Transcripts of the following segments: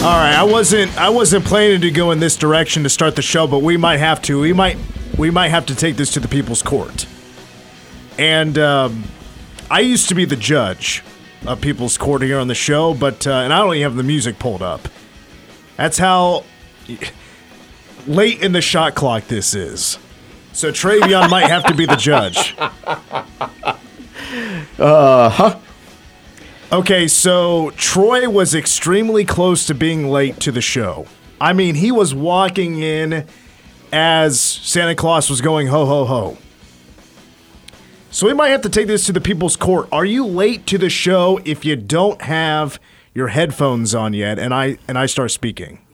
All right, I wasn't planning to go in this direction to start the show, but we might have to. We might have to take this to the people's court. And I used to be the judge of people's court here on the show, but and I don't even have the music pulled up. That's how late in the shot clock this is. So Travion might have to be the judge. Huh. Okay, so Troy was extremely close to being late to the show. I mean, he was walking in as Santa Claus was going ho, ho, ho. So we might have to take this to the people's court. Are you late to the show if you don't have your headphones on yet? And I start speaking.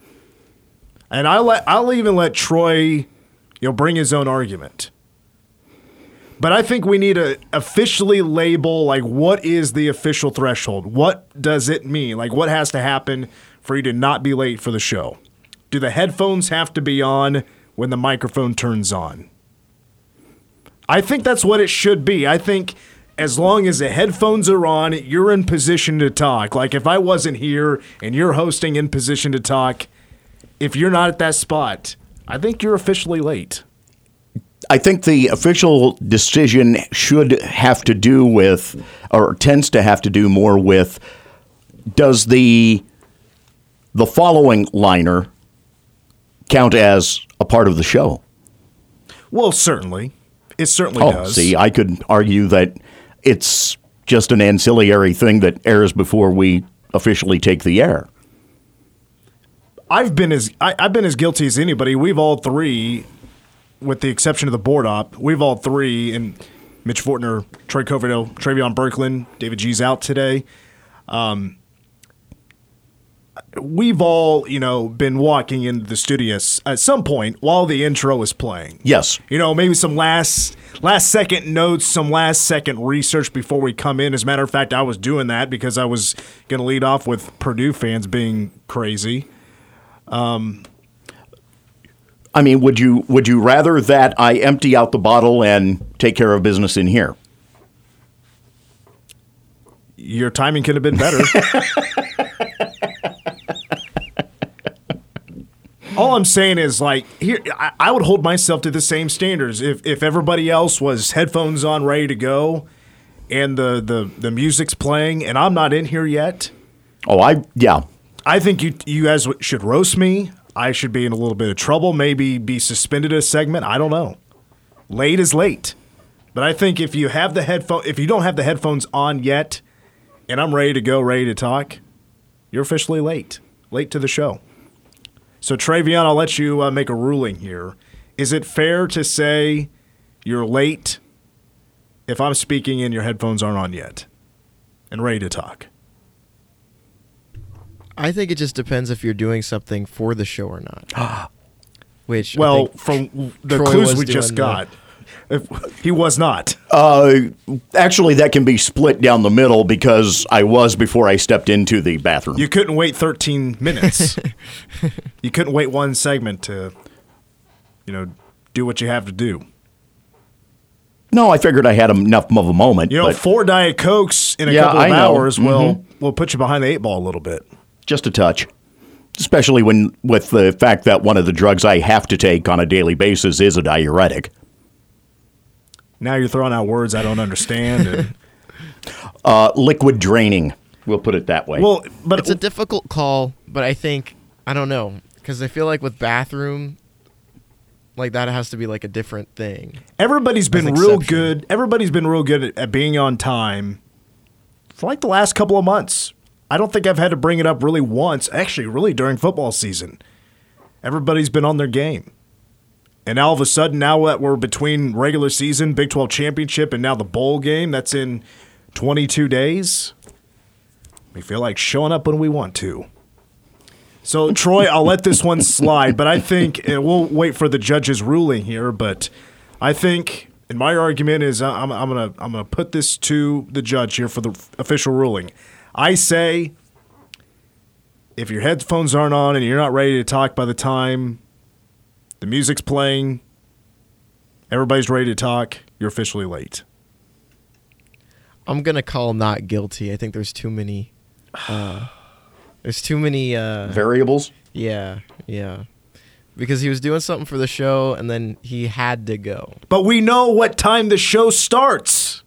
And I'll even let Troy, bring his own argument. But I think we need to officially label, what is the official threshold? What does it mean? What has to happen for you to not be late for the show? Do the headphones have to be on when the microphone turns on? I think that's what it should be. I think as long as the headphones are on, you're in position to talk. If I wasn't here and you're hosting in position to talk, if you're not at that spot, I think you're officially late. I think the official decision should have to do with, or tends to have to do more with, does the following liner count as a part of the show? Well, certainly. It certainly does. See, I could argue that it's just an ancillary thing that airs before we officially take the air. I've been as guilty as anybody. We've all three... with the exception of the board op, we've all three, and Mitch Fortner, Troy Coverdale, Travion Berklin, David G's out today. We've all, been walking into the studio at some point while the intro is playing. Yes. Maybe some last-second notes, some last-second research before we come in. As a matter of fact, I was doing that because I was going to lead off with Purdue fans being crazy. Would you rather that I empty out the bottle and take care of business in here? Your timing could have been better. All I'm saying is, here I would hold myself to the same standards. If everybody else was headphones on, ready to go, and the music's playing, and I'm not in here yet. I think you guys should roast me. I should be in a little bit of trouble, maybe be suspended a segment. I don't know. Late is late. But I think if you have if you don't have the headphones on yet and I'm ready to go, ready to talk, you're officially late. Late to the show. So, Travion, I'll let you make a ruling here. Is it fair to say you're late if I'm speaking and your headphones aren't on yet and ready to talk? I think it just depends if you're doing something for the show or not. Which, well, from the clues we just got, he was not. Actually, that can be split down the middle because I was before I stepped into the bathroom. You couldn't wait 13 minutes. You couldn't wait one segment to, do what you have to do. No, I figured I had enough of a moment. 4 Diet Cokes in a couple of hours will put you behind the eight ball a little bit. Just a touch, especially with the fact that one of the drugs I have to take on a daily basis is a diuretic. Now you're throwing out words I don't understand. And... liquid draining, we'll put it that way. Well, but it's a difficult call, but I think, I don't know, because I feel like with bathroom, that has to be a different thing. Everybody's been real good at being on time for the last couple of months. I don't think I've had to bring it up really once, actually really during football season. Everybody's been on their game. And all of a sudden, now that we're between regular season, Big 12 championship, and now the bowl game, that's in 22 days, we feel like showing up when we want to. So, Troy, I'll let this one slide, but I think we'll wait for the judge's ruling here. But I think, and my argument is, I'm gonna put this to the judge here for the official ruling. I say, if your headphones aren't on and you're not ready to talk by the time the music's playing, everybody's ready to talk, you're officially late. I'm gonna call not guilty. I think there's too many. There's too many variables. Yeah. Because he was doing something for the show, and then he had to go. But we know what time the show starts.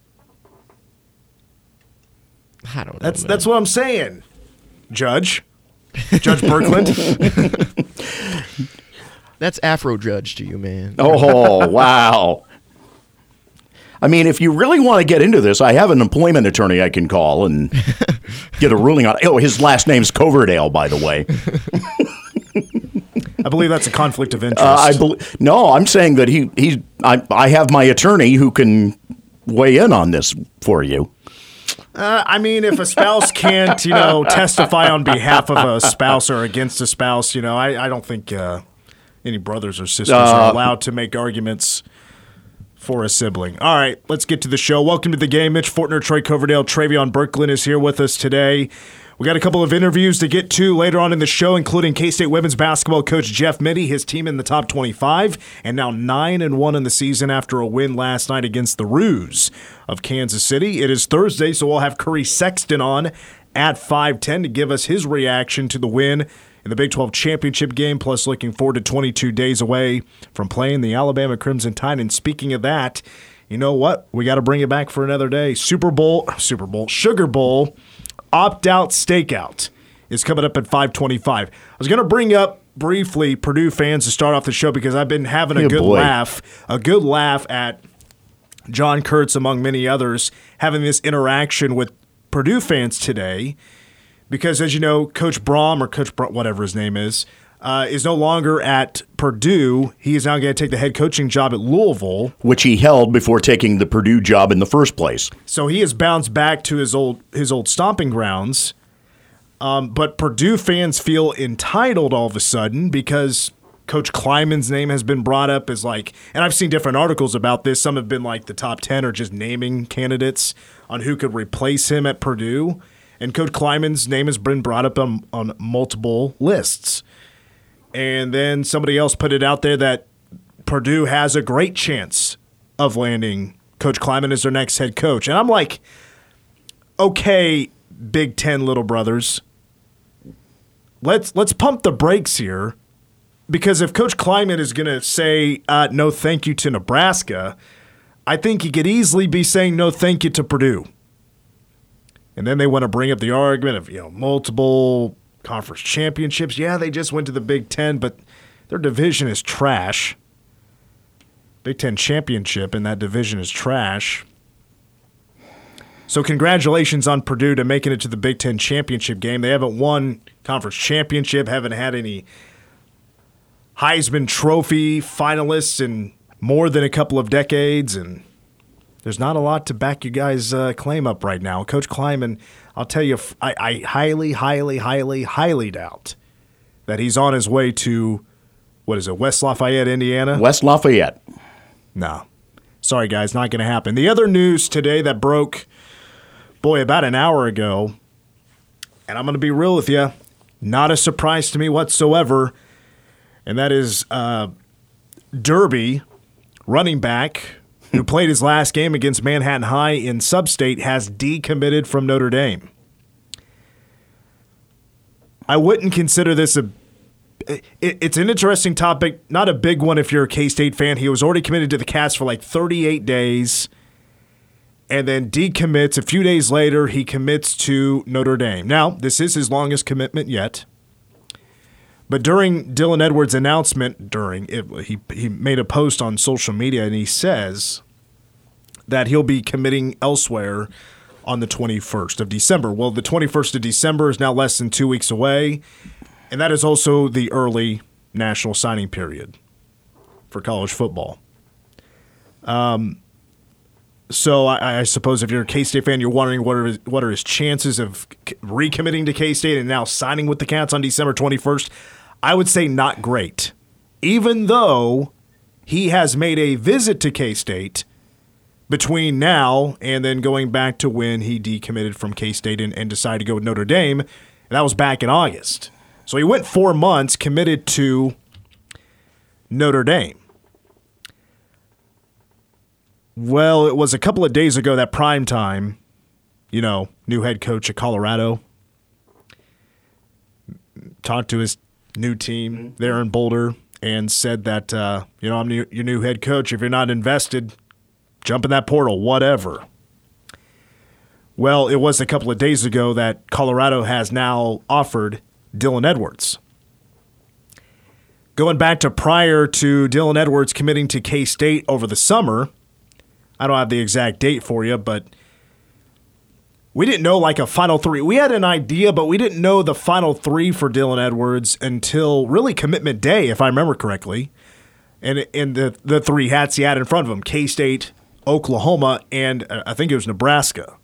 I don't know. That's what I'm saying, Judge Berklin. That's Afro Judge to you, man. Oh wow. I mean, if you really want to get into this, I have an employment attorney I can call and get a ruling on. Oh, his last name's Coverdale, by the way. I believe that's a conflict of interest. No, I'm saying that he. I have my attorney who can weigh in on this for you. I mean, if a spouse can't, testify on behalf of a spouse or against a spouse, I don't think any brothers or sisters are allowed to make arguments for a sibling. All right, let's get to the show. Welcome to the game. Mitch Fortner, Troy Coverdale, Travion Berklin is here with us today. We got a couple of interviews to get to later on in the show, including K-State women's basketball coach Jeff Mittie, his team in the top 25, and now 9-1 in the season after a win last night against the Roos of Kansas City. It is Thursday, so we'll have Curry Sexton on at 5:10 to give us his reaction to the win in the Big 12 championship game, plus looking forward to 22 days away from playing the Alabama Crimson Tide. And speaking of that, you know what? We got to bring it back for another day. Sugar Bowl opt-out stakeout is coming up at 5:25. I was going to bring up briefly Purdue fans to start off the show because I've been having a good laugh at John Kurtz, among many others, having this interaction with Purdue fans today. Because, as you know, Coach Brohm, or Coach whatever his name is no longer at Purdue. He is now going to take the head coaching job at Louisville, which he held before taking the Purdue job in the first place. So he has bounced back to his old stomping grounds. But Purdue fans feel entitled all of a sudden because Coach Kleiman's name has been brought up as like, and I've seen different articles about this. Some have been like the top 10 or just naming candidates on who could replace him at Purdue. And Coach Kleiman's name has been brought up on multiple lists. And then somebody else put it out there that Purdue has a great chance of landing Coach Kleiman as their next head coach. And I'm like, okay, Big Ten little brothers, let's pump the brakes here. Because if Coach Kleiman is going to say no thank you to Nebraska, I think he could easily be saying no thank you to Purdue. And then they want to bring up the argument of, multiple conference championships. Yeah, they just went to the Big Ten, but their division is trash. Big Ten championship, and that division is trash. So congratulations on Purdue to making it to the Big Ten championship game. They haven't won conference championship, haven't had any Heisman Trophy finalists in more than a couple of decades, and there's not a lot to back you guys' claim up right now. Coach Kleiman, I'll tell you, I highly, highly, highly, highly doubt that he's on his way to, West Lafayette, Indiana? West Lafayette. No. Sorry, guys, not going to happen. The other news today that broke, about an hour ago, and I'm going to be real with you, not a surprise to me whatsoever, and that is Derby, running back, who played his last game against Manhattan High in Substate, has decommitted from Notre Dame. I wouldn't consider this it's an interesting topic, not a big one if you're a K-State fan. He was already committed to the Cats for like 38 days and then decommits. A few days later, he commits to Notre Dame. Now, this is his longest commitment yet. But during Dylan Edwards' announcement, he made a post on social media, and he says that he'll be committing elsewhere on the 21st of December. Well, the 21st of December is now less than 2 weeks away, and that is also the early national signing period for college football. So I suppose if you're a K-State fan, you're wondering what are his chances of recommitting to K-State and now signing with the Cats on December 21st. I would say not great, even though he has made a visit to K-State between now and then going back to when he decommitted from K-State and decided to go with Notre Dame, and that was back in August. So he went 4 months, committed to Notre Dame. Well, it was a couple of days ago that primetime, new head coach at Colorado talked to his new team there in Boulder and said that, I'm your new head coach. If you're not invested, jump in that portal, whatever. Well, it was a couple of days ago that Colorado has now offered Dylan Edwards. Going back to prior to Dylan Edwards committing to K-State over the summer, I don't have the exact date for you, but we didn't know like a final three. We had an idea, but we didn't know the final three for Dylan Edwards until really commitment day, if I remember correctly. And in the three hats he had in front of him, K-State, Oklahoma, and I think it was Nebraska.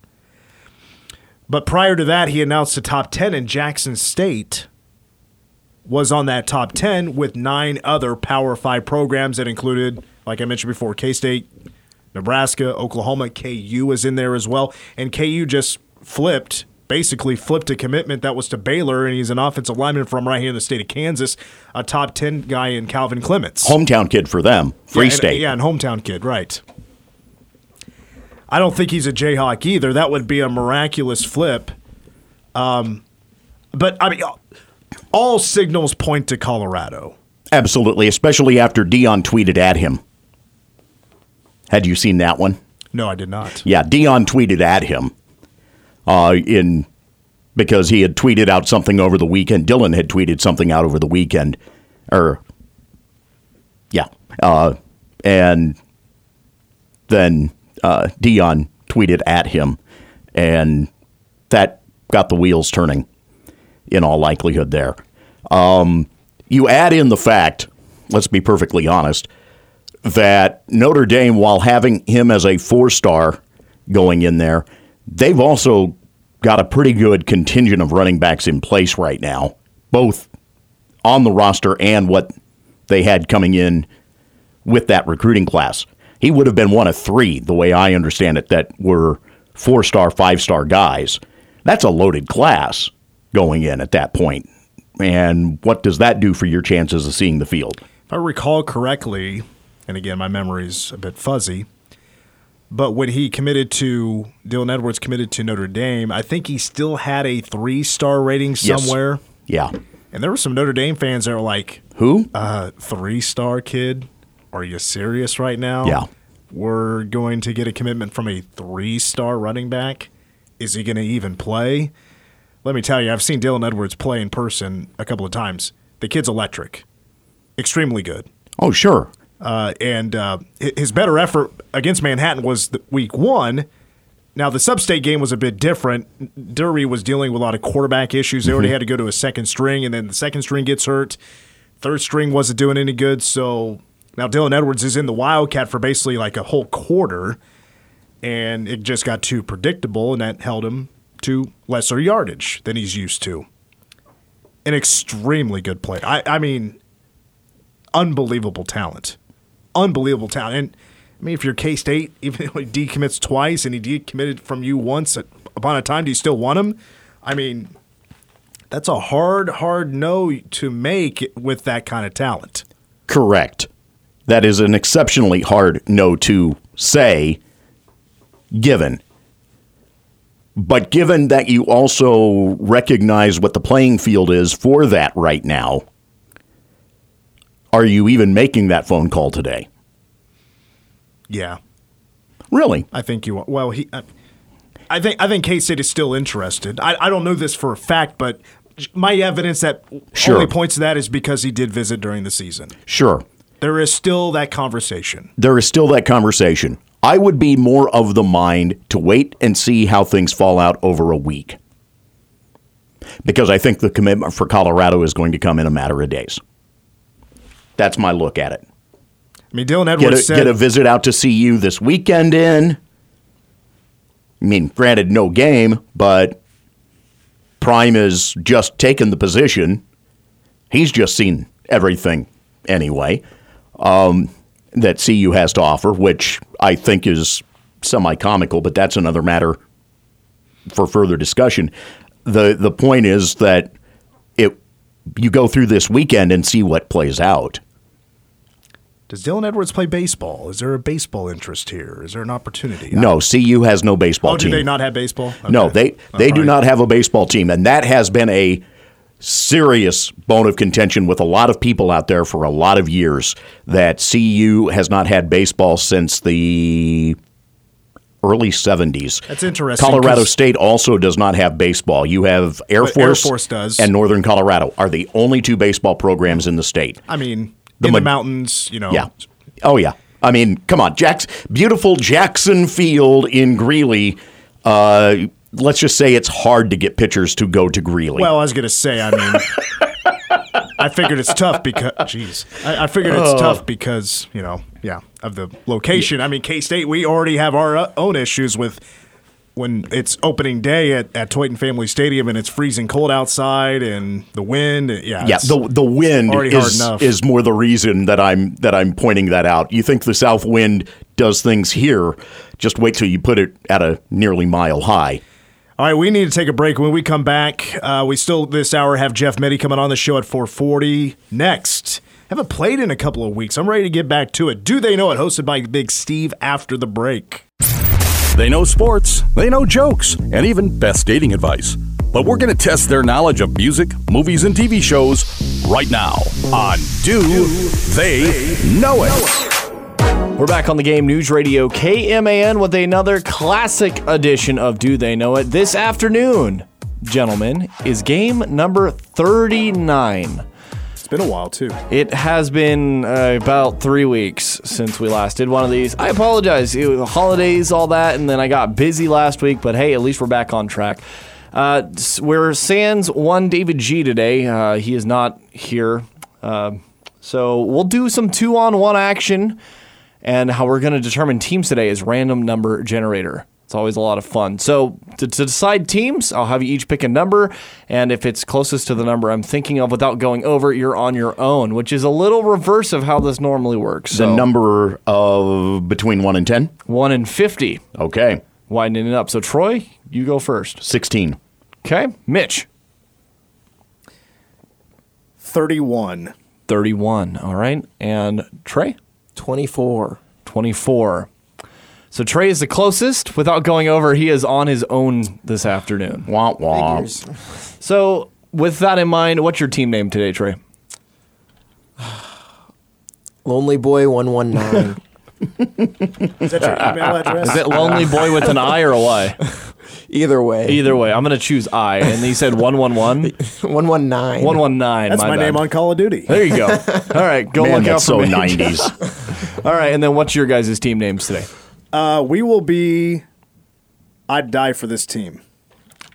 But prior to that, he announced the top 10, and Jackson State was on that top 10 with 9 other Power 5 programs that included, like I mentioned before, K-State, Nebraska, Oklahoma, KU was in there as well. And KU just flipped a commitment that was to Baylor, and he's an offensive lineman from right here in the state of Kansas, a top 10 guy in Calvin Clements. Hometown kid for them. Free State. Yeah, and hometown kid, right. I don't think he's a Jayhawk either. That would be a miraculous flip. But, I mean, all signals point to Colorado. Absolutely, especially after Deion tweeted at him. Had you seen that one? No, I did not. Yeah, Deion tweeted at him because he had tweeted out something over the weekend. Dylan had tweeted something out over the weekend. And then Deion tweeted at him, and that got the wheels turning in all likelihood there. You add in the fact, let's be perfectly honest, that Notre Dame, while having him as a 4-star going in there, they've also got a pretty good contingent of running backs in place right now, both on the roster and what they had coming in with that recruiting class. He would have been one of 3, the way I understand it, that were 4-star, 5-star guys. That's a loaded class going in at that point. And what does that do for your chances of seeing the field? If I recall correctly, and again, my memory's a bit fuzzy, but when Dylan Edwards committed to Notre Dame, I think he still had a 3-star rating somewhere. Yes. Yeah. And there were some Notre Dame fans that were like, who? 3-star kid? Are you serious right now? Yeah. We're going to get a commitment from a 3-star running back? Is he going to even play? Let me tell you, I've seen Dylan Edwards play in person a couple of times. The kid's electric. Extremely good. Oh, sure. And his better effort against Manhattan was week 1. Now, the sub-state game was a bit different. Dury was dealing with a lot of quarterback issues. They already had to go to a second string, and then the second string gets hurt. Third string wasn't doing any good. So now Dylan Edwards is in the Wildcat for basically like a whole quarter, and it just got too predictable, and that held him to lesser yardage than he's used to. An extremely good play. I mean, unbelievable talent. Unbelievable talent. And, I mean, if you're K-State, even though he decommits twice and he decommitted from you once upon a time, do you still want him? I mean, that's a hard, hard no to make with that kind of talent. Correct. That is an exceptionally hard no to say, given. But given that you also recognize what the playing field is for that right now, are you even making that phone call today? Yeah. Really? I think you are. Well, I think K-State is still interested. I don't know this for a fact, but my evidence that only points to that is because he did visit during the season. Sure. There is still that conversation. I would be more of the mind to wait and see how things fall out over a week, because I think the commitment for Colorado is going to come in a matter of days. That's my look at it. I mean, Dylan Edwards said, get a visit out to see you this weekend in. I mean, granted, no game, but Prime has just taken the position. He's just seen everything anyway that CU has to offer, which I think is semi-comical, but that's another matter for further discussion. The point is that you go through this weekend and see what plays out. Does Dylan Edwards play baseball? Is there a baseball interest here? Is there an opportunity? No, CU has no baseball team. Do they not have baseball? Okay. No, they do not have a baseball team, and that has been a serious bone of contention with a lot of people out there for a lot of years, that CU has not had baseball since the early 70s. That's interesting. Colorado State also does not have baseball. You have Air Force does. And Northern Colorado are the only two baseball programs in the state. I mean, in the mountains, you know. Yeah. Oh, yeah. I mean, come on. Beautiful Jackson Field in Greeley. Let's just say it's hard to get pitchers to go to Greeley. Well, I was going to say, I mean, I figured it's tough because, you know, yeah, of the location. Yeah. I mean, K-State, we already have our own issues with when it's opening day at Toyton Family Stadium and it's freezing cold outside and the wind. Yeah, the wind is more the reason that I'm pointing that out. You think the south wind does things here, just wait till you put it at a nearly mile high. All right, we need to take a break. When we come back, we still this hour have Jeff Mittie coming on the show at 4:40 next. Haven't played in a couple of weeks. I'm ready to get back to it. Do They Know It? Hosted by Big Steve after the break. They know sports, they know jokes, and even best dating advice. But we're going to test their knowledge of music, movies, and TV shows right now on Do They Know It? We're back on the Game News Radio KMAN with another classic edition of Do They Know It? This afternoon, gentlemen, is game number 39. It's been a while, too. It has been about 3 weeks since we last did one of these. I apologize. It was the holidays, all that, and then I got busy last week, but hey, at least we're back on track. We're sans one David G today. He is not here. So we'll do some 2-on-1 action. And how we're going to determine teams today is random number generator. It's always a lot of fun. So to decide teams, I'll have you each pick a number. And if it's closest to the number I'm thinking of without going over, you're on your own, which is a little reverse of how this normally works. So, the number of between 1 and 10? 1 and 50. Okay. Widening it up. So, Troy, you go first. 16. Okay. Mitch? 31. 31. All right. And Trey? 24. So Trey is the closest. Without going over, he is on his own this afternoon. Womp womp. So with that in mind, what's your team name today, Trey? LonelyBoy119. Is that your email address? Is it Lonely Boy with an I or a Y? Either way. I'm going to choose I. And he said 111? 119. 119. That's my name on Call of Duty. There you go. All right. Go look out for me. 90s. All right. And then what's your guys' team names today? We will be I'd Die for This Team.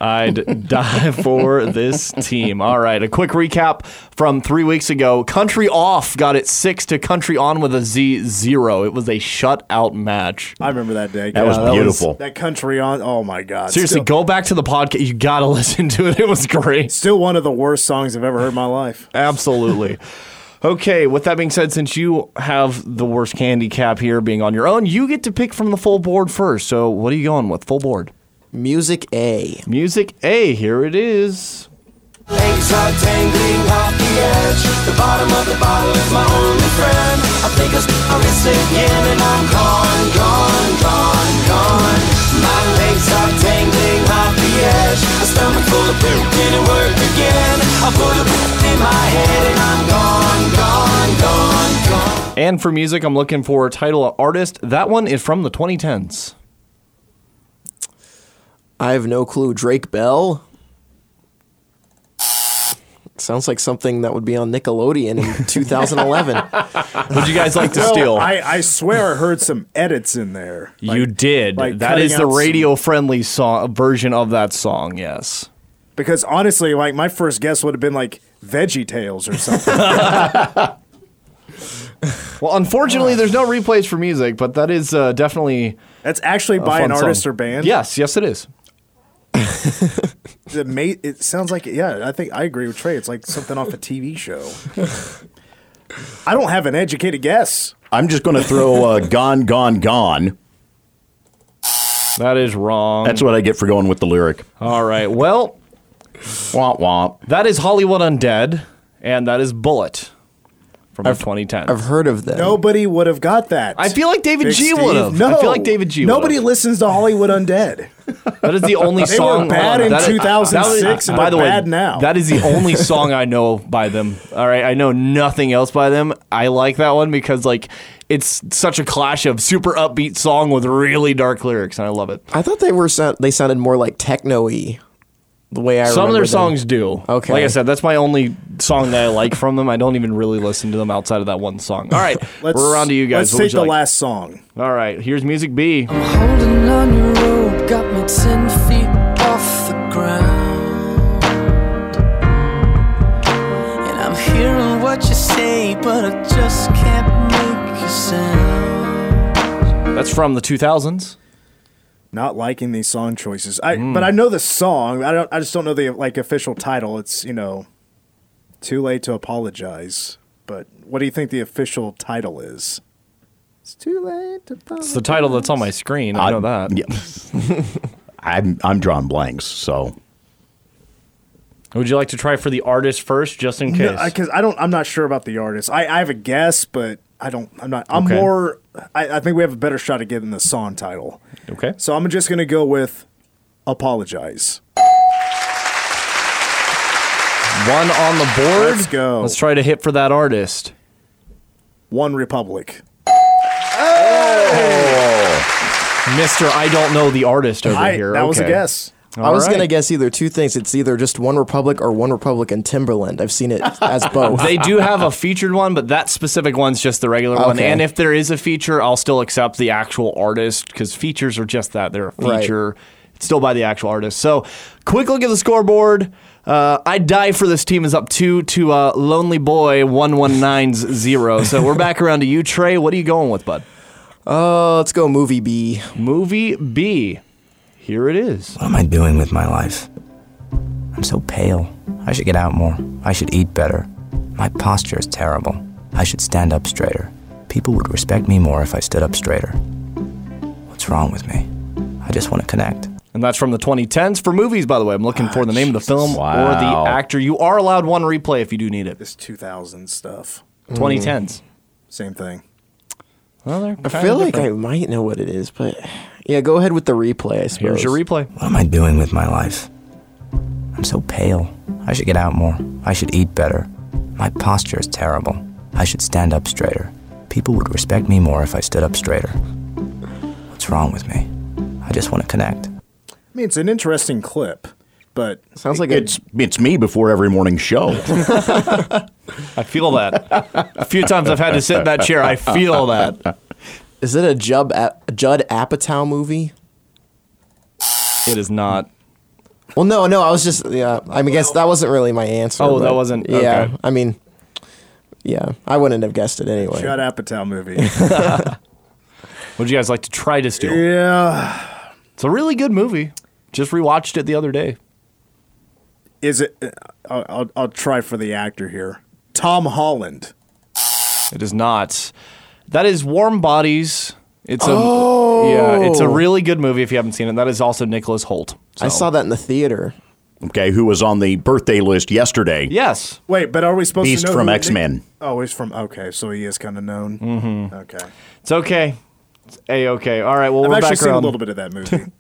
I'd die for this team. All right, a quick recap from 3 weeks ago. Country Off got it 6 to Country On with a Z-0. It was a shutout match. I remember that day. That was beautiful. That Country On, oh my God. Seriously, go back to the podcast. You got to listen to it. It was great. Still one of the worst songs I've ever heard in my life. Absolutely. Okay, with that being said, since you have the worst candy cap here being on your own, you get to pick from the full board first. So what are you going with? Full board. Music A. Music A, here it is. Legs are tangling off the edge. The bottom of the bottle is my only friend. I think I'll miss it again and I'm gone, gone, gone, gone. My legs are tangling off the edge. A stomach full of poop didn't work again. I put a poop in my head and I'm gone, gone, gone, gone. And for music, I'm looking for a title of artist. That one is from the 2010s. I have no clue. Drake Bell? Sounds like something that would be on Nickelodeon in 2011. Would you guys like to steal? I swear I heard some edits in there. Like, you did. Like that is the radio-friendly version of that song, yes. Because honestly, like my first guess would have been like Veggie Tales or something. Well, unfortunately, there's no replays for music, but that is definitely. That's actually by an artist song. Or band? Yes, it is. It sounds like, I think I agree with Trey. It's like something off a TV show. I don't have an educated guess. I'm just going to throw Gone, Gone, Gone. That is wrong. That's what I get for going with the lyric. All right. Well, womp womp. That is Hollywood Undead, and that is Bullet from 2010. I've heard of them. Nobody would have got that. I feel like David G would have. No. I feel like David G would have. Nobody listens to Hollywood Undead. That is the only song. They were bad in 2006, by the way, bad now. That is the only song I know by them. All right. I know nothing else by them. I like that one because, like, it's such a clash of super upbeat song with really dark lyrics, and I love it. I thought they sounded more like techno-y, the way I remember some of their songs do. Okay. Like I said, that's my only song that I like from them. I don't even really listen to them outside of that one song. All right, we're on to you guys. Let's take the last song. All right, here's Music B. I'm holding on your rope, got me 10 feet off the ground, and I'm hearing what you say, but I just can't make. That's from the 2000s. Not liking these song choices. But I know the song. I just don't know the official title. It's, Too Late to Apologize. But what do you think the official title is? It's too late to apologize. It's the title that's on my screen. I know that. Yeah. I'm drawing blanks, so. Would you like to try for the artist first, just in case? No, because I'm not sure about the artist. I have a guess, but I think we have a better shot at getting the song title. Okay. So I'm just going to go with Apologize. One on the board. Let's go. Let's try to hit for that artist. One Republic. Oh. Mister, I don't know the artist over here. That was a guess. I was going to guess either two things. It's either just One Republic or One Republic and Timberland. I've seen it as both. They do have a featured one, but that specific one's just the regular one. And if there is a feature, I'll still accept the actual artist because features are just that. They're a feature. Right. It's still by the actual artist. So, quick look at the scoreboard. I Die for This Team is up 2 to Lonely Boy 1190. So, we're back around to you, Trey. What are you going with, bud? Let's go Movie B. Movie B. Here it is. What am I doing with my life? I'm so pale. I should get out more. I should eat better. My posture is terrible. I should stand up straighter. People would respect me more if I stood up straighter. What's wrong with me? I just want to connect. And that's from the 2010s for movies, by the way. I'm looking for the name of the film or the actor. You are allowed one replay if you do need it. This 2000s stuff. 2010s. Same thing. Well, I feel like I might know what it is, but... Yeah, go ahead with the replay, I suppose. Here's your replay. What am I doing with my life? I'm so pale. I should get out more. I should eat better. My posture is terrible. I should stand up straighter. People would respect me more if I stood up straighter. What's wrong with me? I just want to connect. I mean, it's an interesting clip, but... Sounds like it's me before every morning show. I feel that. A few times I've had to sit in that chair. I feel that. Is it a Judd Apatow movie? It is not. Well, no, I was just, I guess that wasn't really my answer. Oh, that wasn't, okay. Yeah, I wouldn't have guessed it anyway. Judd Apatow movie. Would you guys like to try to steal? Yeah. It's a really good movie. Just rewatched it the other day. Is it, I'll try for the actor here. Tom Holland. It is not. That is Warm Bodies. It's a really good movie if you haven't seen it. That is also Nicholas Holt. So. I saw that in the theater. Okay, who was on the birthday list yesterday? Yes. Wait, but are we supposed to know? Beast from X-Men. Oh, he's from. Okay, so he is kind of known. Mm-hmm. Okay, it's okay. It's a-okay. All right. Well, we're back around. I've actually seen a little bit of that movie.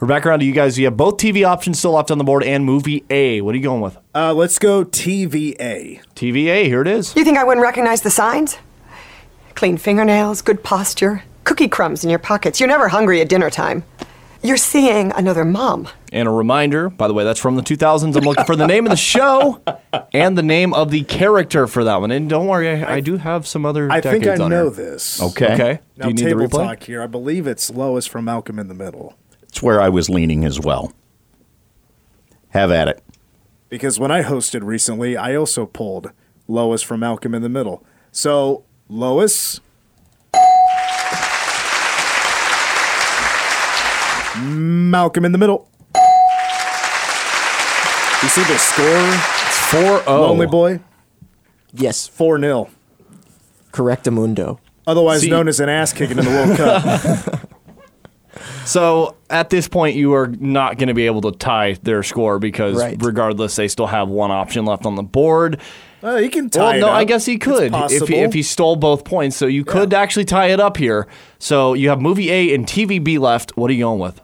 We're back around to you guys. You have both TV options still left on the board and Movie A. What are you going with? Let's go TVA. TVA. Here it is. You think I wouldn't recognize the signs? Clean fingernails, good posture, cookie crumbs in your pockets. You're never hungry at dinner time. You're seeing another mom. And a reminder, by the way, that's from the 2000s. I'm looking for the name of the show and the name of the character for that one. And don't worry, I do have some other decades on here. I think I know this. Okay. Now, do you need the replay? Talk here. I believe it's Lois from Malcolm in the Middle. It's where I was leaning as well. Have at it. Because when I hosted recently, I also pulled Lois from Malcolm in the Middle. So... Lois, Malcolm in the Middle. You see the score? It's 4-0. Lonely Boy? Yes. 4-0. Correctamundo. Otherwise known as an ass kicking in the World Cup. So, at this point, you are not going to be able to tie their score because, regardless, they still have one option left on the board. He can tie it up. I guess he could if he stole both points. So, you could actually tie it up here. So, you have movie A and TV B left. What are you going with?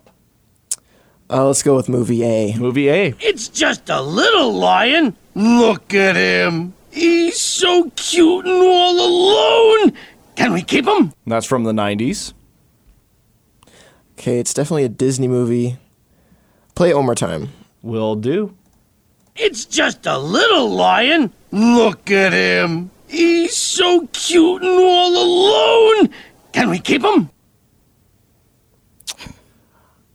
Let's go with movie A. Movie A. It's just a little lion. Look at him. He's so cute and all alone. Can we keep him? That's from the 90s. Okay, it's definitely a Disney movie. Play it one more time. Will do. It's just a little lion. Look at him. He's so cute and all alone. Can we keep him?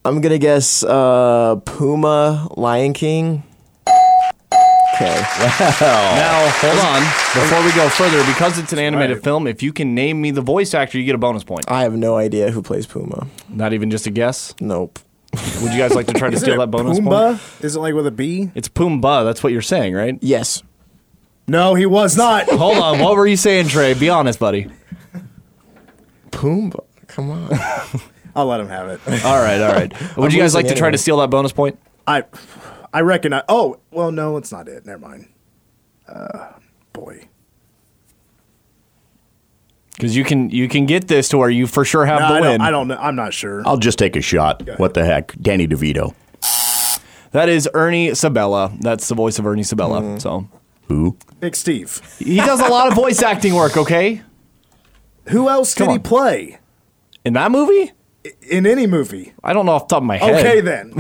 I'm going to guess Pumbaa, Lion King. Okay. Wow. Now, hold on. Before we go further, because it's an animated film, if you can name me the voice actor, you get a bonus point. I have no idea who plays Pumbaa. Not even just a guess? Nope. Would you guys like to try to steal that bonus Pumbaa? Point? Is it like with a B? It's Pumbaa. That's what you're saying, right? Yes. No, he was not. Hold on. What were you saying, Trey? Be honest, buddy. Pumbaa. Come on. I'll let him have it. All right. Would you guys like to try to steal that bonus point? I reckon I... Oh, well, no, it's not it. Never mind. Boy. Because you can get this to where you for sure have the win. I don't know. I'm not sure. I'll just take a shot. What the heck? Danny DeVito. That is Ernie Sabella. That's the voice of Ernie Sabella. Mm-hmm. So. Who? Big Steve. He does a lot of voice acting work, okay? Who else did he play? In that movie? In any movie. I don't know off the top of my head. Okay, then.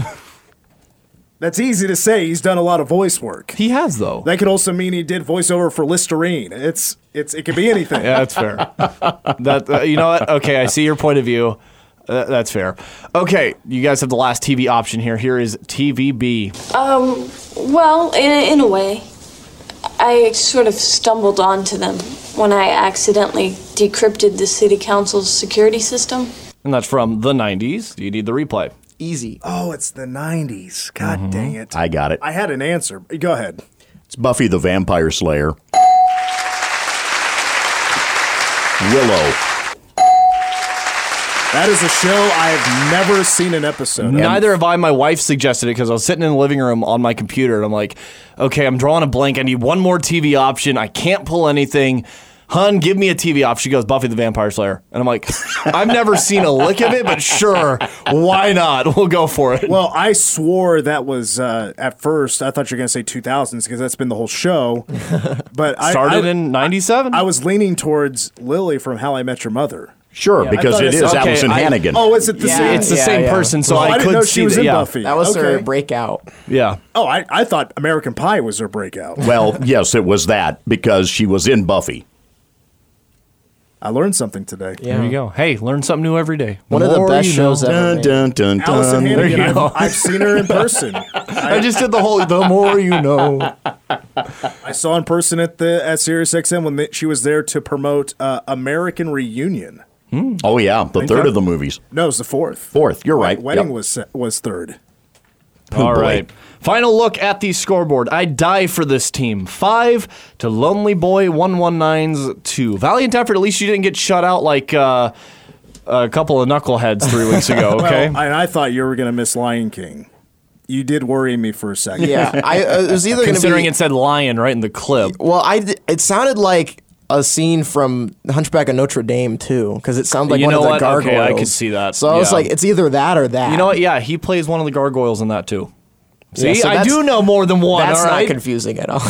That's easy to say. He's done a lot of voice work. He has, though. That could also mean he did voiceover for Listerine. It could be anything. Yeah, that's fair. You know what? Okay, I see your point of view. That's fair. Okay, you guys have the last TV option here. Here is TVB. Well, in a way, I sort of stumbled onto them when I accidentally decrypted the city council's security system. And that's from the 90s. You need the replay. Easy. Oh, it's the 90s. God dang it. I got it. I had an answer. Go ahead. It's Buffy the Vampire Slayer. Willow. That is a show I have never seen an episode of. Neither have I. My wife suggested it because I was sitting in the living room on my computer, and I'm like, okay, I'm drawing a blank. I need one more TV option. I can't pull anything. Hun, give me a TV option. She goes, Buffy the Vampire Slayer. And I'm like, I've never seen a lick of it, but sure, why not? We'll go for it. Well, I swore that was, at first, I thought you were going to say 2000s because that's been the whole show. But Started in 97? I was leaning towards Lily from How I Met Your Mother. Sure, yeah, because it is Allison Hannigan. Is it the same? It's the same person, so I didn't know she was in Buffy. That was her breakout. Yeah. Oh, I thought American Pie was her breakout. Well, yes, it was that because she was in Buffy. I learned something today. Yeah. There you go. Hey, learn something new every day. One of the best shows ever. Allison Hannigan. I've seen her in person. I just did the whole "the more you know." I saw in person at SiriusXM when she was there to promote American Reunion. Oh yeah, the third of the movies. No, it's the fourth. You're right. Wedding was third. All right. Final look at the scoreboard. I die for this team. 5 to Lonely Boy 119's 2. Valiant effort. At least you didn't get shut out like a couple of knuckleheads 3 weeks ago, okay? Well, I thought you were going to miss Lion King. You did worry me for a second. Yeah, it was either going to be... Considering it said lion right in the clip. Well, it sounded like a scene from Hunchback of Notre Dame, too, because it sounds like one of the gargoyles. Okay, I could see that. So I was like, it's either that or that. You know what? Yeah, he plays one of the gargoyles in that, too. See, yeah, so I do know more than one. That's not confusing at all.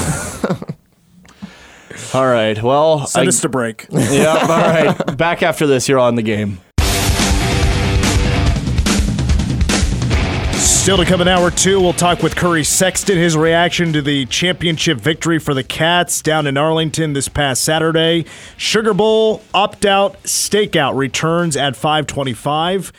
All right, well... Send us to break. Yeah, all right. Back after this, you're on the game. Still to come in hour two, we'll talk with Curry Sexton, his reaction to the championship victory for the Cats down in Arlington this past Saturday. Sugar Bowl opt-out stakeout returns at 5:25.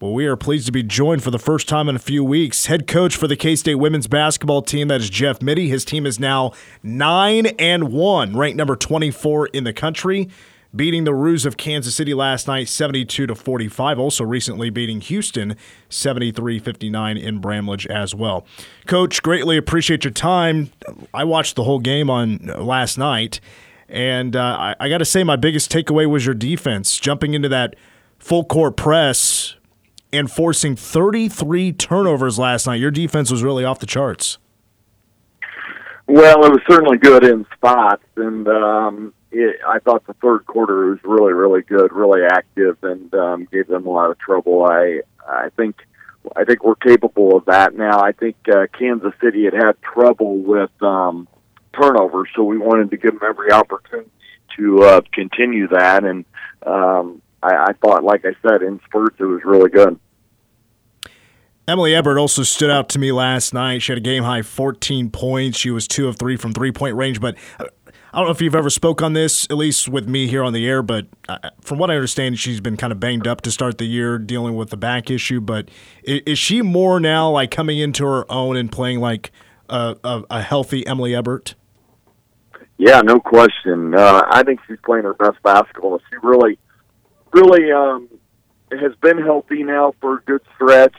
Well, we are pleased to be joined for the first time in a few weeks. Head coach for the K-State women's basketball team, that is Jeff Mittie. His team is now 9-1, ranked number 24 in the country. beating the Roos of Kansas City last night 72-45, also recently beating Houston 73-59 in Bramlage as well. Coach, greatly appreciate your time. I watched the whole game on last night, and I got to say my biggest takeaway was your defense, jumping into that full-court press and forcing 33 turnovers last night. Your defense was really off the charts. Well, it was certainly good in spots, and I thought the third quarter was really, really good, really active, and gave them a lot of trouble. I think we're capable of that now. I think Kansas City had trouble with turnovers, so we wanted to give them every opportunity to continue that, and I thought, like I said, in spurts it was really good. Emily Ebert also stood out to me last night. She had a game-high 14 points. She was 2 of 3 from three-point range. But I don't know if you've ever spoke on this, at least with me here on the air, but from what I understand, she's been kind of banged up to start the year, dealing with the back issue. But is she more now like coming into her own and playing like a healthy Emily Ebert? Yeah, no question. I think she's playing her best basketball. She really has been healthy now for a good stretch.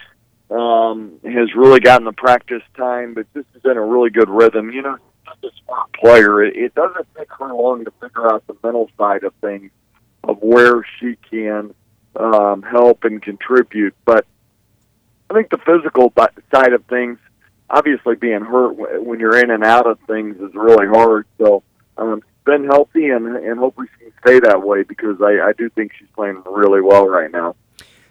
Has really gotten the practice time, but this is in a really good rhythm. You know, she's a smart player. It doesn't take her long to figure out the mental side of things, of where she can help and contribute. But I think the physical side of things, obviously being hurt when you're in and out of things is really hard. So been healthy, and hopefully she can stay that way, because I do think she's playing really well right now.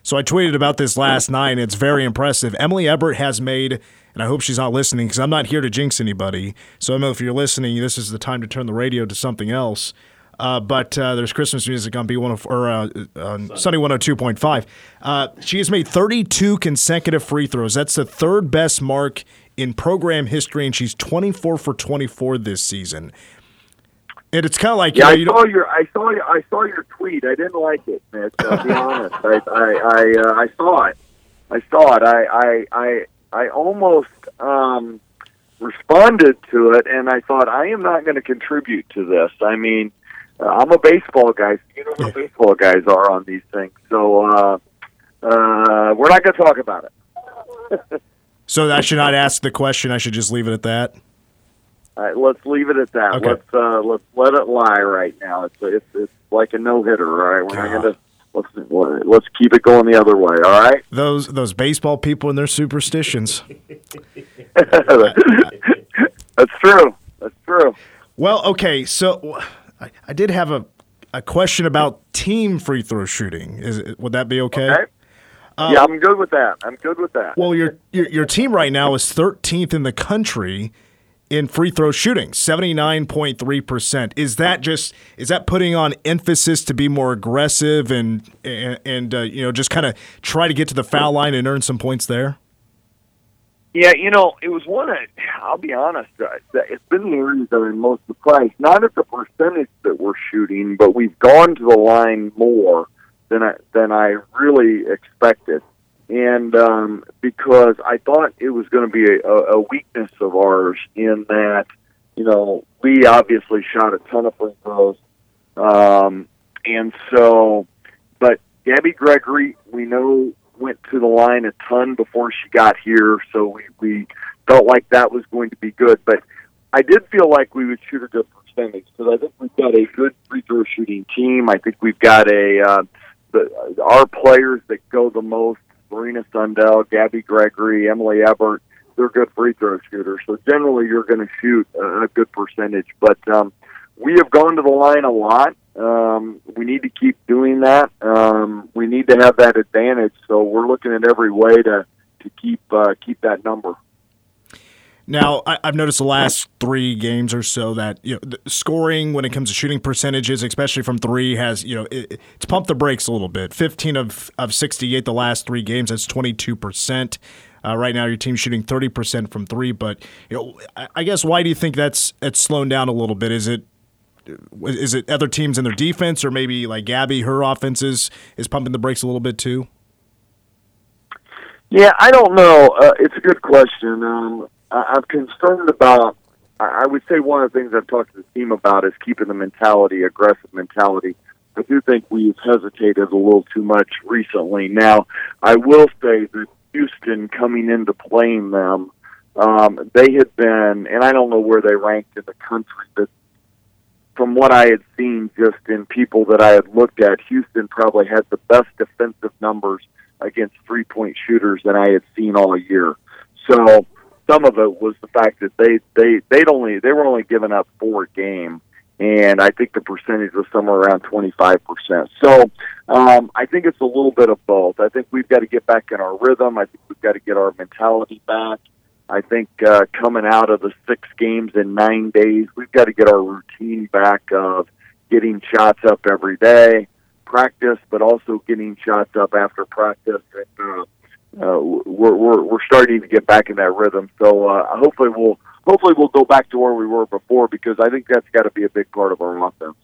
So I tweeted about this last night, and it's very impressive. Emily Ebert has made, and I hope she's not listening because I'm not here to jinx anybody. So I know if you're listening, this is the time to turn the radio to something else. But there's Christmas music on Sunny 102.5. She has made 32 consecutive free throws. That's the third best mark in program history, and she's 24 for 24 this season. And it's kind of like, I saw your tweet. I didn't like it, Mitch. I'll be honest. I saw it. I almost responded to it, and I thought, I am not going to contribute to this. I mean, I'm a baseball guy. So you know what baseball guys are on these things. So we're not going to talk about it. So I should not ask the question. I should just leave it at that. All right, let's leave it at that. Okay. Let's let it lie right now. It's like a no hitter. All right, we're not gonna let's keep it going the other way. All right, those baseball people and their superstitions. That's true. Well, okay. So I did have a question about team free throw shooting. Would that be okay? Okay. Yeah, I'm good with that. Well, your team right now is 13th in the country in free throw shooting, 79.3%. Is that putting on emphasis to be more aggressive and just kind of try to get to the foul line and earn some points there? Yeah, it was one of, I'll be honest, it's been the areas that I'm most surprised, not at the percentage that we're shooting, but we've gone to the line more than I really expected. And because I thought it was going to be a weakness of ours, in that, we obviously shot a ton of free throws. But Gabby Gregory, we know, went to the line a ton before she got here, so we felt like that was going to be good. But I did feel like we would shoot a good percentage, because I think we've got a good free throw shooting team. I think we've got our players that go the most, Marina Sundell, Gabby Gregory, Emily Ebert, they're good free throw shooters. So generally you're going to shoot a good percentage. But we have gone to the line a lot. We need to keep doing that. We need to have that advantage. So we're looking at every way to keep that number. Now, I've noticed the last three games or so that the scoring, when it comes to shooting percentages, especially from three, has it's pumped the brakes a little bit. 15 of 68 the last three games, that's 22%. Right now, your team's shooting 30% from three, but I guess, why do you think it's slowed down a little bit? Is it other teams in their defense, or maybe like Gabby, her offense is pumping the brakes a little bit too? Yeah, I don't know. It's a good question. I'm concerned about, I would say one of the things I've talked to the team about is keeping the mentality, aggressive mentality. I do think we've hesitated a little too much recently. Now, I will say that Houston coming into playing them, they had been, and I don't know where they ranked in the country, but from what I had seen just in people that I had looked at, Houston probably had the best defensive numbers against three-point shooters that I had seen all year. So some of it was the fact that they were only giving up four a game, and I think the percentage was somewhere around 25%. So I think it's a little bit of both. I think we've got to get back in our rhythm. I think we've got to get our mentality back. I think coming out of the 6 games in 9 days, we've got to get our routine back of getting shots up every day, practice, but also getting shots up after practice. And, we're starting to get back in that rhythm. So hopefully we'll go back to where we were before, because I think that's got to be a big part of our offense.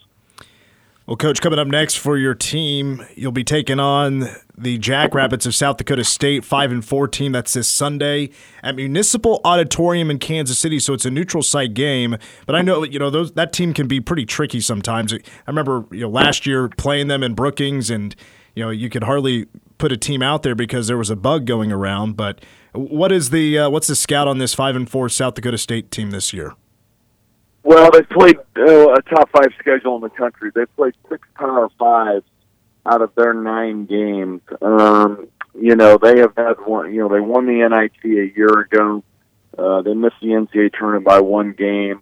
Well, Coach, coming up next for your team, you'll be taking on the Jackrabbits of South Dakota State, 5-4 team. That's this Sunday at Municipal Auditorium in Kansas City, so it's a neutral site game. But I know, that team can be pretty tricky sometimes. I remember, last year playing them in Brookings, and you could hardly put a team out there because there was a bug going around. But what is the what's the scout on this 5-4 South Dakota State team this year? Well, they've played a top 5 schedule in the country. They've played 6 Power 5s out of their 9 games. They have had one. They won the NIT a year ago. They missed the NCAA tournament by 1 game.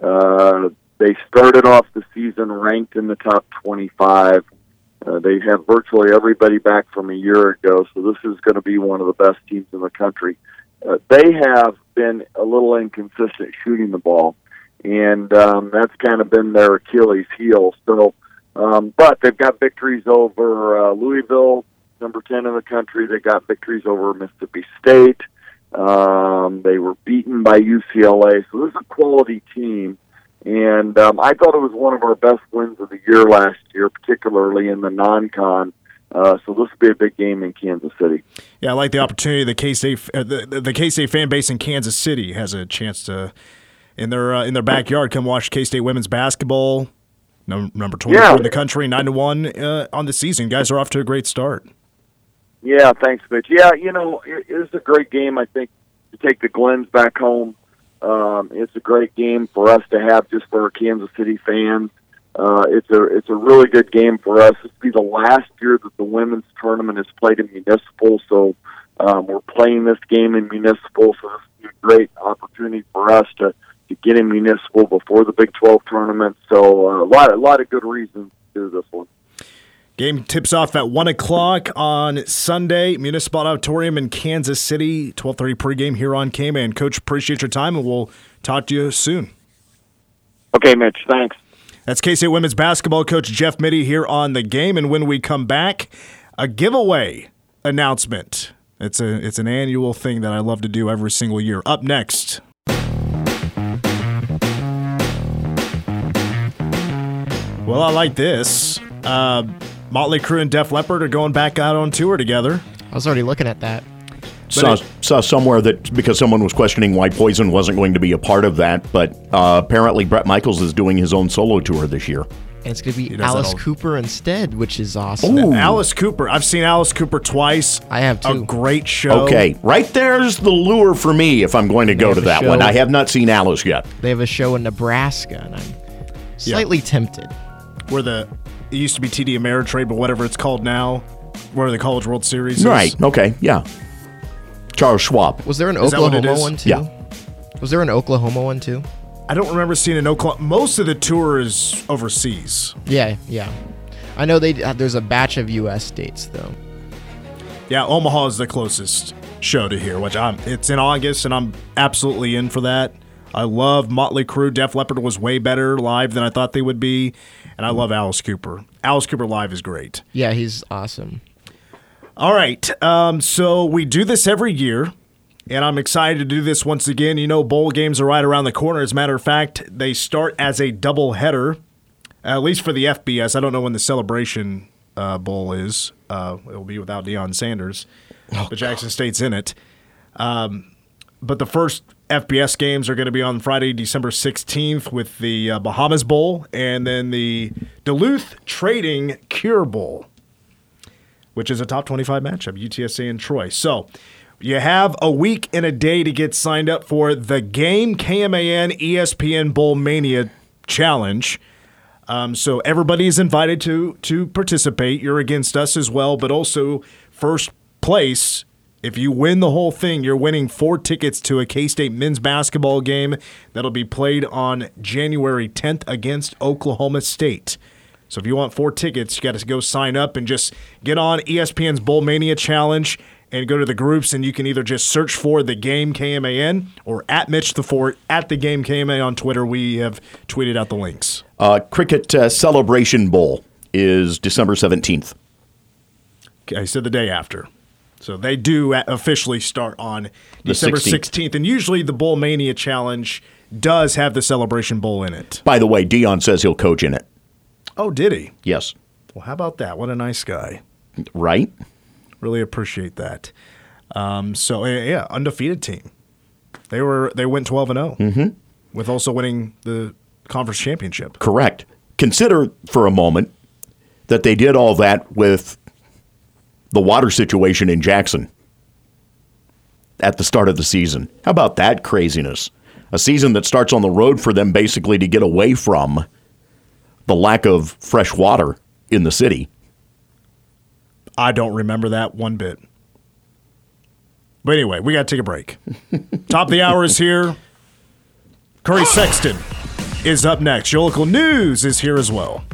They started off the season ranked in the top 25. They have virtually everybody back from a year ago, so this is going to be one of the best teams in the country. They have been a little inconsistent shooting the ball, and that's kind of been their Achilles heel. So, but they've got victories over Louisville, number 10 in the country. They got victories over Mississippi State. They were beaten by UCLA. So this is a quality team. And I thought it was one of our best wins of the year last year, particularly in the non-con. So this will be a big game in Kansas City. Yeah, I like the opportunity. The K-State, the K-State fan base in Kansas City has a chance to, in their backyard, come watch K-State women's basketball, number 24 in the country, 9-1 on the season. Guys are off to a great start. Yeah, thanks, Mitch. Yeah, it was a great game, I think, to take the Glens back home. It's a great game for us to have just for our Kansas City fans. It's a really good game for us. It'll be the last year that the women's tournament is played in Municipal, so we're playing this game in Municipal, so this is a great opportunity for us to get in Municipal before the Big 12 tournament. So a lot of good reasons to do this one. Game tips off at 1 o'clock on Sunday, Municipal Auditorium in Kansas City, 12:30 pregame here on KMAN. Coach, appreciate your time, and we'll talk to you soon. Okay, Mitch, thanks. That's K-State Women's Basketball Coach Jeff Mittie here on The Game, and when we come back, a giveaway announcement. It's an annual thing that I love to do every single year. Up next. Well, I like this. Motley Crue and Def Leppard are going back out on tour together. I was already looking at that. Saw somewhere that because someone was questioning why Poison wasn't going to be a part of that, but apparently Bret Michaels is doing his own solo tour this year. And it's going to be Alice Cooper instead, which is awesome. Ooh. Alice Cooper. I've seen Alice Cooper twice. I have, too. A great show. Okay. Right there's the lure for me if I'm going to go to that one. I have not seen Alice yet. They have a show in Nebraska, and I'm slightly tempted. Where it used to be TD Ameritrade, but whatever it's called now, where the College World Series is. Right, okay, yeah. Charles Schwab. Was there an Oklahoma one, too? Yeah. Was there an Oklahoma one, too? I don't remember seeing an Oklahoma. Most of the tour is overseas. Yeah. I know there's a batch of U.S. states, though. Yeah, Omaha is the closest show to here, which it's in August, and I'm absolutely in for that. I love Motley Crue. Def Leppard was way better live than I thought they would be. And I love Alice Cooper. Alice Cooper live is great. Yeah, he's awesome. All right. So we do this every year, and I'm excited to do this once again. Bowl games are right around the corner. As a matter of fact, they start as a doubleheader, at least for the FBS. I don't know when the Celebration Bowl is. It will be without Deion Sanders, but Jackson State's in it. But the first FBS games are going to be on Friday, December 16th with the Bahamas Bowl and then the Duluth Trading Cure Bowl, which is a top 25 matchup, UTSA and Troy. So you have a week and a day to get signed up for the Game KMAN ESPN Bowl Mania Challenge. So everybody is invited to participate. You're against us as well, but also first place. If you win the whole thing, you're winning 4 tickets to a K-State men's basketball game that'll be played on January 10th against Oklahoma State. So if you want 4 tickets, you got to go sign up and just get on ESPN's Bowl Mania Challenge and go to the groups, and you can either just search for The Game KMAN or at Mitch the Fort, at The Game KMAN on Twitter. We have tweeted out the links. Cricket Celebration Bowl is December 17th. Okay, so the day after. So they do officially start on December 16th. And usually the Bowl Mania Challenge does have the Celebration Bowl in it. By the way, Deion says he'll coach in it. Oh, did he? Yes. Well, how about that? What a nice guy. Right? Really appreciate that. So, yeah, undefeated team. They went 12-0 with also winning the conference championship. Correct. Consider for a moment that they did all that with the water situation in Jackson at the start of the season. How about that craziness? A season that starts on the road for them basically to get away from the lack of fresh water in the city. I don't remember that one bit. But anyway, we got to take a break. Top of the hour is here. Curry Sexton is up next. Your local news is here as well.